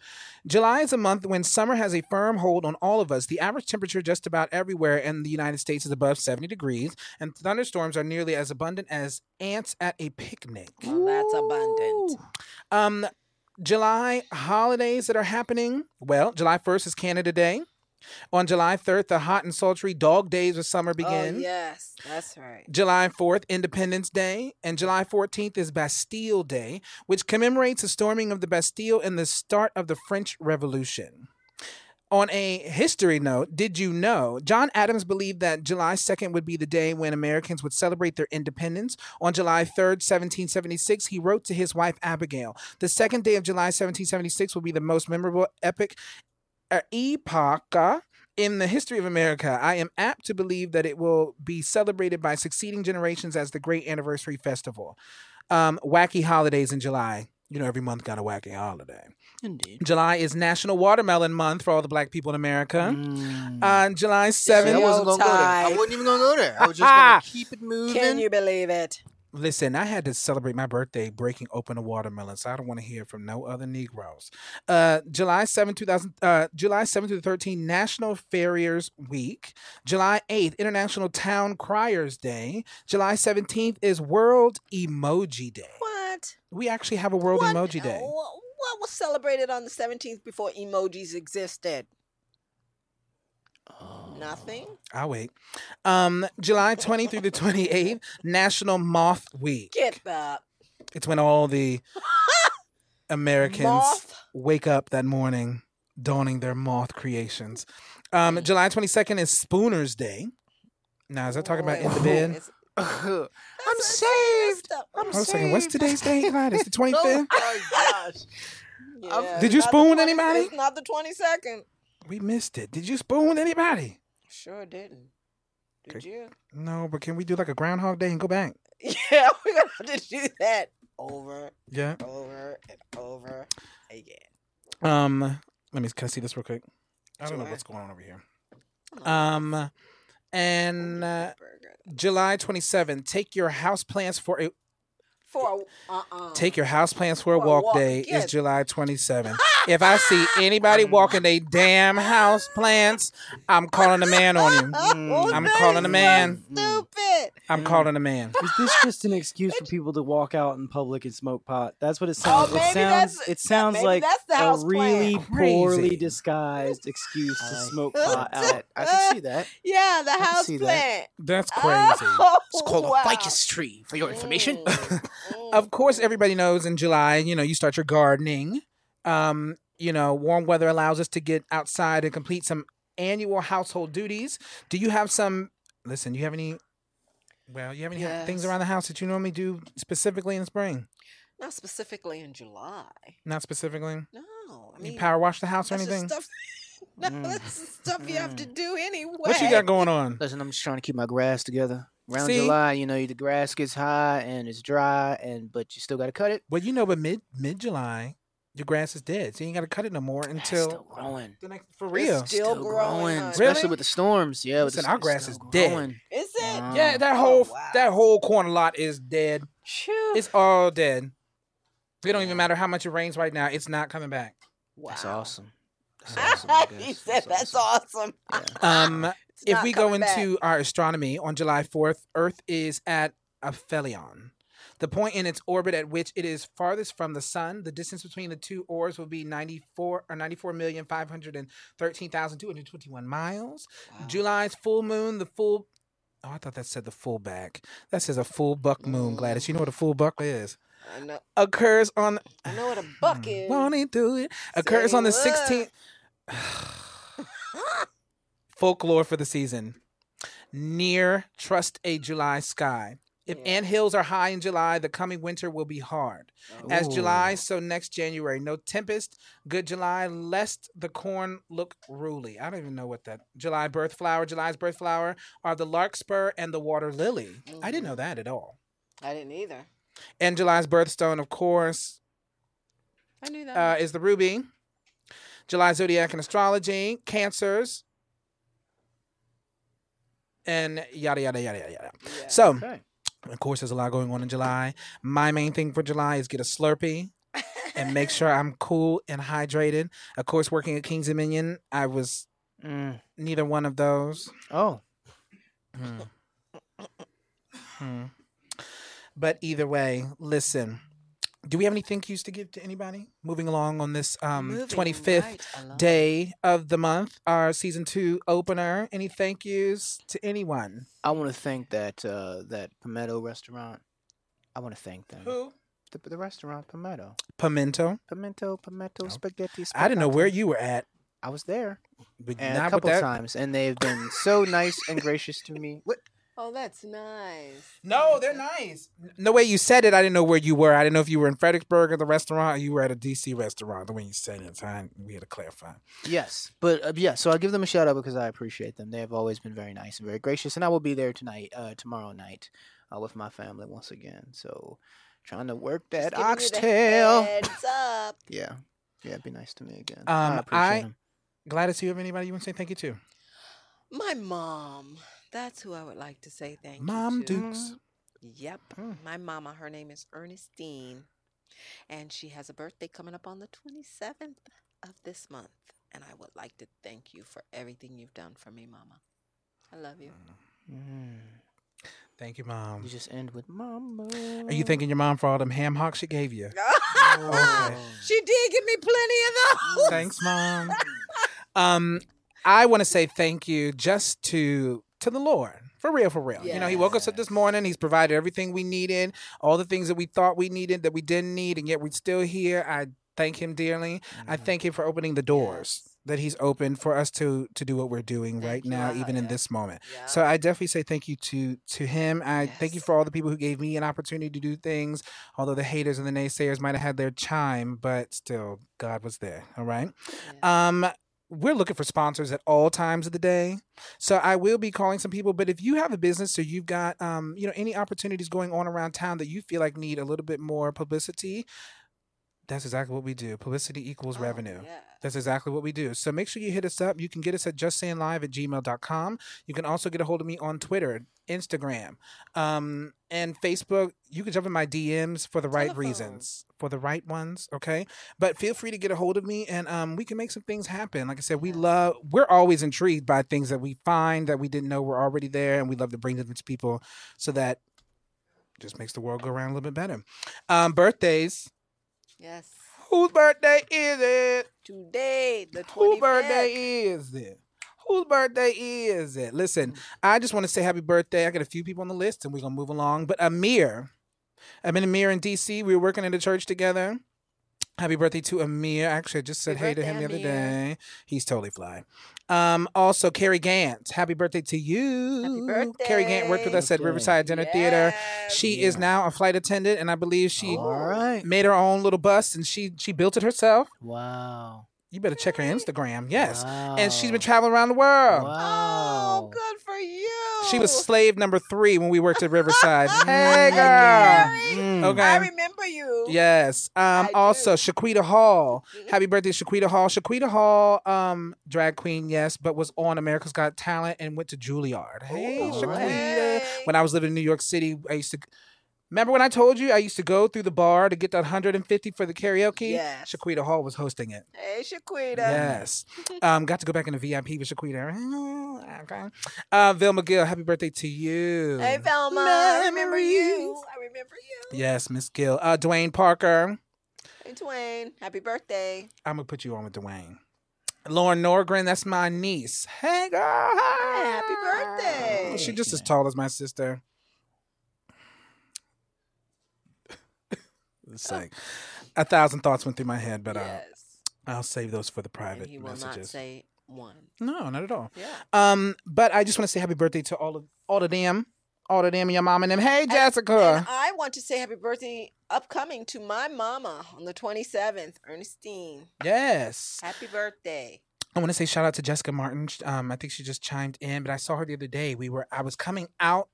July is a month when summer has a firm hold on all of us. The average temperature just about everywhere in the United States is above 70 degrees, and thunderstorms are nearly as abundant as ants at a picnic. Well, that's abundant. July holidays that are happening. Well, July 1st is Canada Day. On July 3rd, the hot and sultry dog days of summer begin. Oh, yes, that's right. July 4th, Independence Day. And July 14th is Bastille Day, which commemorates the storming of the Bastille and the start of the French Revolution. On a history note, did you know John Adams believed that July 2nd would be the day when Americans would celebrate their independence? On July 3rd, 1776, he wrote to his wife, Abigail, "The second day of July 1776 will be the most memorable epoch in the history of America. I am apt to believe that it will be celebrated by succeeding generations as the Great Anniversary Festival." Wacky holidays in July. You know, every month got a wacky holiday. Indeed. July is National Watermelon Month for all the black people in America. July 7th. I wasn't even going to go there. I was just going to keep it moving. Can you believe it? Listen, I had to celebrate my birthday breaking open a watermelon, so I don't want to hear from no other Negroes. July 7th through the 13th, National Farriers Week. July 8th, International Town Criers Day. July 17th is World Emoji Day. What? We actually have a World Emoji Day. What was celebrated on the 17th before emojis existed? Oh. Nothing. I'll wait. July 20th through the 28th, National Moth Week. Get that. It's when all the Americans wake up that morning, donning their moth creations. July 22nd is Spooner's Day. Now, is that talking about in the bed? I'm saved. I'm saved. What's today's day, Gladys? The 25th? Oh, my gosh. Yeah. Did you spoon anybody? It's not the 22nd. We missed it. Did you spoon anybody? Sure didn't. Did you? No, but can we do like a Groundhog Day and go back? Yeah, we're going to have to do that over and over again. Can I see this real quick? I don't know what's going on over here. And July 27th, take your houseplants for a... Take your houseplants for a walk day is July 27th. If I see anybody walking they damn houseplants, I'm calling a man on you. I'm calling a man. Stupid. I'm calling a man. Is this just an excuse for people to walk out in public and smoke pot? That's what it sounds. It sounds like a really poorly disguised excuse to smoke pot out. I can see that. Yeah, the houseplant. That's crazy. It's called a ficus tree, for your information. Of course, everybody knows in July, you start your gardening. Warm weather allows us to get outside and complete some annual household duties. Do you have any things around the house that you normally do specifically in the spring? Not specifically in July. Not specifically? No. You power wash the house or anything? That's the stuff you have to do anyway. What you got going on? Listen, I'm just trying to keep my grass together. Around July, the grass gets high and it's dry, but you still got to cut it. Well, but mid-July, your grass is dead, so you ain't got to cut it no more until... It's still growing. For real. It's still growing. Really? Especially with the storms. Yeah, our grass is dead. Is it? Yeah, that whole corner lot is dead. Phew. It's all dead. It don't even matter how much it rains right now. It's not coming back. Wow. That's awesome. He said that's awesome. Yeah. If we go into our astronomy, on July 4th, Earth is at aphelion, the point in its orbit at which it is farthest from the sun. The distance between the two orbs will be 94,513,221 miles. Wow. July's full moon, Oh, I thought that said the fullback. That says a full buck moon, Gladys. You know what a full buck is? Occurs on... I know what a buck is. Won't he do it? Occurs on the 16th... Folklore for the season. Near, trust a July sky. If anthills are high in July, the coming winter will be hard. Ooh. As July, so next January. No tempest, good July, lest the corn look ruly. I don't even know what that... July's birth flower are the larkspur and the water lily. Mm-hmm. I didn't know that at all. I didn't either. And July's birthstone, of course, I knew that is the ruby. July zodiac and astrology, Cancers, and yada, yada, yada, yada, yada. Yeah, so, Of course, there's a lot going on in July. My main thing for July is get a Slurpee and make sure I'm cool and hydrated. Of course, working at King's Dominion, I was neither one of those. Oh. Mm. Mm. But either way, listen, do we have any thank yous to give to anybody? Moving along on this 25th day of the month, our season 2 opener. Any thank yous to anyone? I want to thank that Pimenta restaurant. I want to thank them. Who? The restaurant Pimenta. Pimento, spaghetti. I didn't know where you were at. I was there a couple times, and they've been so nice and gracious to me. What? Oh, that's nice. No, they're nice. The way you said it, I didn't know where you were. I didn't know if you were in Fredericksburg at the restaurant or you were at a D.C. restaurant. The way you said it, we had to clarify. Yes. But, so I give them a shout-out because I appreciate them. They have always been very nice and very gracious, and I will be there tomorrow night with my family once again. So trying to work that oxtail. Heads up. Yeah. Yeah, it'd be nice to me again. I appreciate them. Gladys, do you have anybody you want to say thank you to? My mom. That's who I would like to say thank you to. Mom Dukes. Yep. My mama, her name is Ernestine, and she has a birthday coming up on the 27th of this month. And I would like to thank you for everything you've done for me, Mama. I love you. Mm. Thank you, Mom. You just end with Mama. Are you thanking your mom for all them ham hocks she gave you? Oh. Okay. She did give me plenty of those. Thanks, Mom. I want to say thank you just to the Lord. For real. Yes. You know, he woke us up this morning. He's provided everything we needed, all the things that we thought we needed that we didn't need, and yet we're still here. I thank him dearly. Mm-hmm. I thank him for opening the doors that he's opened for us to do what we're doing right now, even in this moment. Yeah. So I definitely say thank you to him. I thank you for all the people who gave me an opportunity to do things, although the haters and the naysayers might have had their chime, but still, God was there, all right? Yeah. We're looking for sponsors at all times of the day. So I will be calling some people, but if you have a business or you've got, any opportunities going on around town that you feel like need a little bit more publicity, that's exactly what we do. Publicity equals revenue. Yeah. That's exactly what we do. So make sure you hit us up. You can get us at justsayinglive@gmail.com. You can also get a hold of me on Twitter, Instagram, and Facebook. You can jump in my DMs for the right reasons, for the right ones, okay? But feel free to get a hold of me, and we can make some things happen. Like I said, we're always intrigued by things that we find that we didn't know were already there, and we love to bring them to people so that just makes the world go around a little bit better. Birthdays. Yes. Whose birthday is it? Today, the 25th. Whose birthday is it? Whose birthday is it? Listen, I just want to say happy birthday. I got a few people on the list, and we're going to move along. But Amir, I'm in Amir in D.C. We were working in the church together. Happy birthday to Amir. Actually, I just said hey to him the other day. He's totally fly. Also, Carrie Gant. Happy birthday to you. Happy birthday. Carrie Gant worked with us at Riverside Dinner Theater. She is now a flight attendant, and I believe she made her own little bus, and she built it herself. Wow. You better check her Instagram. Yes. Wow. And she's been traveling around the world. Wow. Oh, good for you. She was slave number 3 when we worked at Riverside. Hey, girl. Okay. I remember you. Yes. Also, Shaquita Hall. Happy birthday, Shaquita Hall. Shaquita Hall, drag queen, yes, but was on America's Got Talent and went to Juilliard. Hey, Shaquita. Hey. When I was living in New York City, I used to... Remember when I told you I used to go through the bar to get that $150 for the karaoke? Yes. Shaquita Hall was hosting it. Hey, Shaquita. Yes. Got to go back in the VIP with Shaquita. Okay. Velma Gill, happy birthday to you. Hey, Velma. I remember you. Yes, Miss Gill. Dwayne Parker. Hey, Dwayne. Happy birthday. I'm going to put you on with Dwayne. Lauren Norgren, that's my niece. Hey, girl. Hi. Happy birthday. Oh, she's just as tall as my sister. It's like 1,000 thoughts went through my head, but I'll save those for the private messages. You will not say one. No, not at all. Yeah. But I just want to say happy birthday to all of them, your mom and them. Hey, Jessica. And I want to say happy birthday upcoming to my mama on the 27th, Ernestine. Yes. Happy birthday. I want to say shout out to Jessica Martin. I think she just chimed in, but I saw her the other day. She was coming out.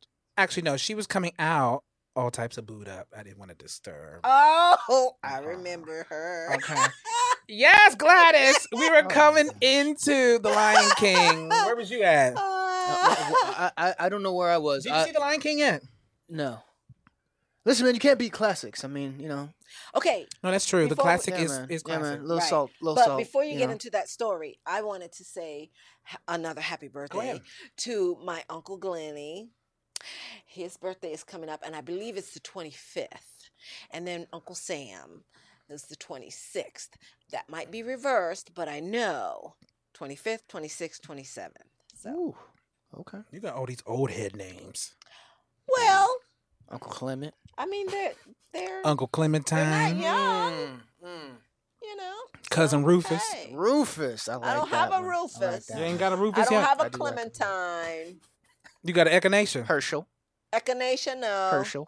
All types of booed up. I didn't want to disturb. Oh, I remember her. Okay. Yes, Gladys. We were coming into The Lion King. Where was you at? I don't know where I was. Did you see The Lion King yet? No. Listen, man, you can't beat classics. I mean, you know. Okay. No, that's true. The classic is classic. Yeah, man. Little salt. But before you get into that story, I wanted to say another happy birthday to my Uncle Glennie. His birthday is coming up, and I believe it's the 25th. And then Uncle Sam is the 26th. That might be reversed, but I know 25th, 26th, 27th. So. Ooh, okay. You got all these old head names. Well, Uncle Clement. I mean, they're Uncle Clementine. They're not young. Mm. You know, cousin Rufus. Hey. Rufus, I like that. I don't have a Rufus. You ain't got a Rufus yet. I don't have a Clementine. Like you got an Echinacea. Herschel. Echinacea, no. Herschel.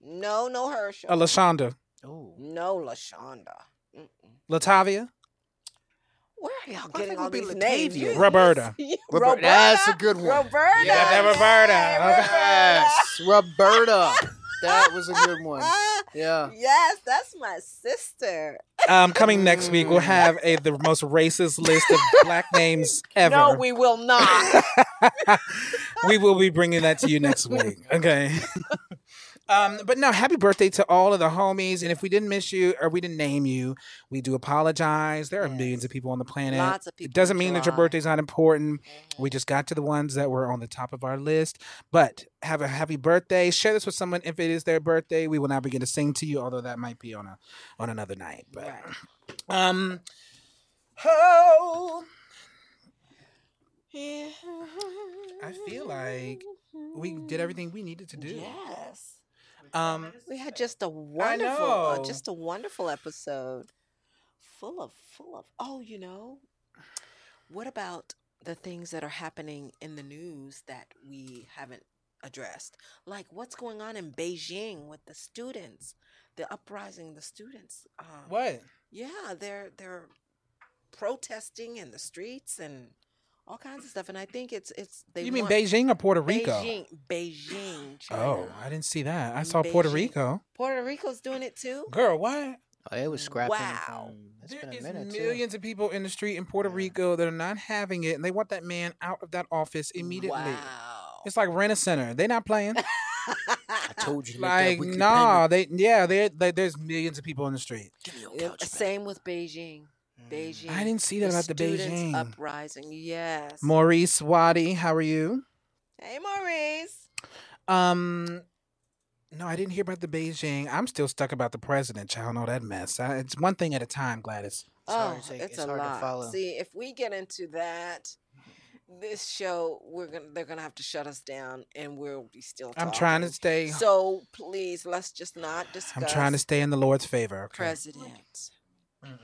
No Herschel. A LaShonda. Oh. No LaShonda. Mm-mm. LaTavia. Where are y'all getting all these names? Roberta. Roberta. That's a good one. Roberta. Yeah, Roberta. Roberta. That was a good one. Yeah. Yes, that's my sister. Coming next week, we'll have the most racist list of black names ever. No, we will not. We will be bringing that to you next week. Okay. But no, happy birthday to all of the homies. And if we didn't miss you or we didn't name you, we do apologize. There are millions of people on the planet. Lots of people. It doesn't mean that your birthday's not important. Mm-hmm. We just got to the ones that were on the top of our list. But have a happy birthday. Share this with someone if it is their birthday. We will not begin to sing to you, although that might be on another night. But oh, yeah. I feel like we did everything we needed to do. Yes. We had just a wonderful episode full of, what about the things that are happening in the news that we haven't addressed? Like what's going on in Beijing with the students, the uprising, the students. What? Yeah. They're protesting in the streets and all kinds of stuff, and I think it's. You mean Beijing or Puerto Rico? Beijing, China. Oh, I didn't see that. I saw Beijing. Puerto Rico. Puerto Rico's doing it too. Girl, what? Oh, it was scrapping. Wow, there's millions of people in the street in Puerto Rico that are not having it, and they want that man out of that office immediately. Wow, it's like Rent-A-Center. They're not playing. I told you. To like no, nah, they there's millions of people in the street. Give me your couch, same with Beijing. Beijing. I didn't see that about the Beijing uprising. Yes. Maurice Waddy, how are you? Hey, Maurice. No, I didn't hear about the Beijing. I'm still stuck about the president. Y'all know that mess. It's one thing at a time, Gladys. It's a lot. See, if we get into that, this show they're gonna have to shut us down, and we'll be still talking. I'm trying to stay. So please, let's just not discuss. I'm trying to stay in the Lord's favor. Okay? President. Mm-hmm.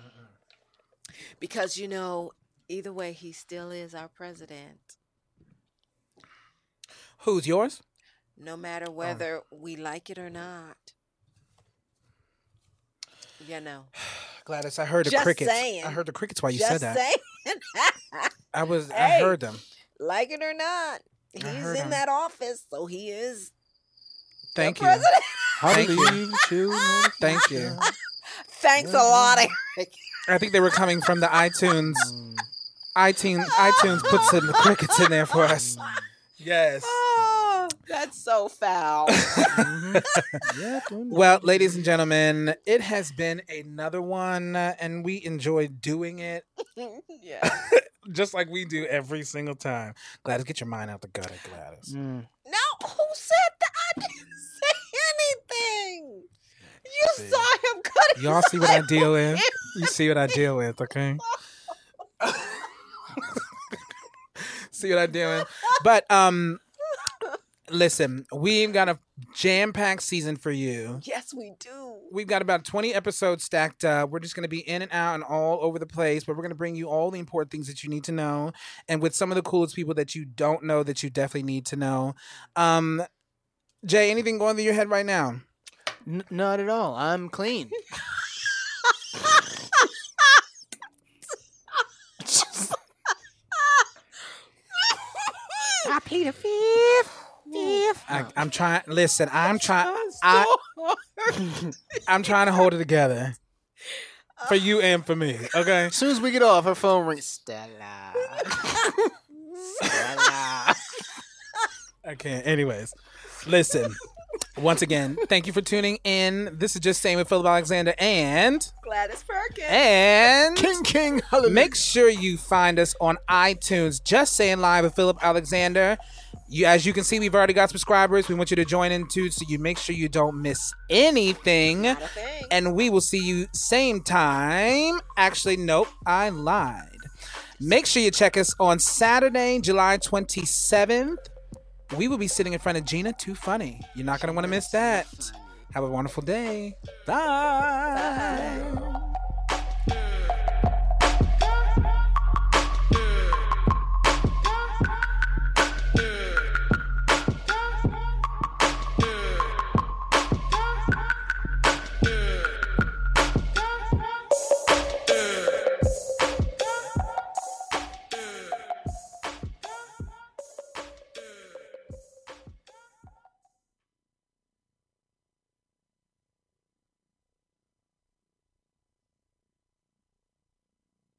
Because, either way, he still is our president. Who's yours? No matter whether we like it or not. Gladys, I heard the crickets. Saying. I heard the crickets while you said that. Just saying. I heard them. Like it or not, he's in that office, so he is the president. Thank you. Thank you. Thanks a lot, Eric. I think they were coming from the iTunes. iTunes puts some crickets in there for us. Yes. Oh, that's so foul. Well, ladies and gentlemen, it has been another one, and we enjoy doing it. Yeah. Just like we do every single time. Gladys, get your mind out the gutter, Gladys. Mm. No, who said that? I didn't say anything. You saw him cut his. Y'all see what I deal with? You see what I deal with, okay? See what I deal with? But listen, we've got a jam-packed season for you. Yes, we do. We've got about 20 episodes stacked up. We're just going to be in and out and all over the place, but we're going to bring you all the important things that you need to know, and with some of the coolest people that you don't know that you definitely need to know. Jay, anything going through your head right now? Not at all. I'm clean. I plead a fifth. I'm trying. Listen, I'm trying. I'm trying to hold it together for you and for me. Okay. As soon as we get off, her phone rings. Stella. I can't. Anyways, listen. Once again, thank you for tuning in. This is Just Saying with Philip Alexander and Gladys Perkins and King. Hallelujah. Make sure you find us on iTunes. Just Saying Live with Philip Alexander. As you can see, we've already got subscribers. We want you to join in too, so you make sure you don't miss anything. Not a thing. And we will see you same time. Actually, nope, I lied. Make sure you check us on Saturday, July 27th. We will be sitting in front of Gina Too Funny. You're not going to want to miss that. Have a wonderful day. Bye. Bye.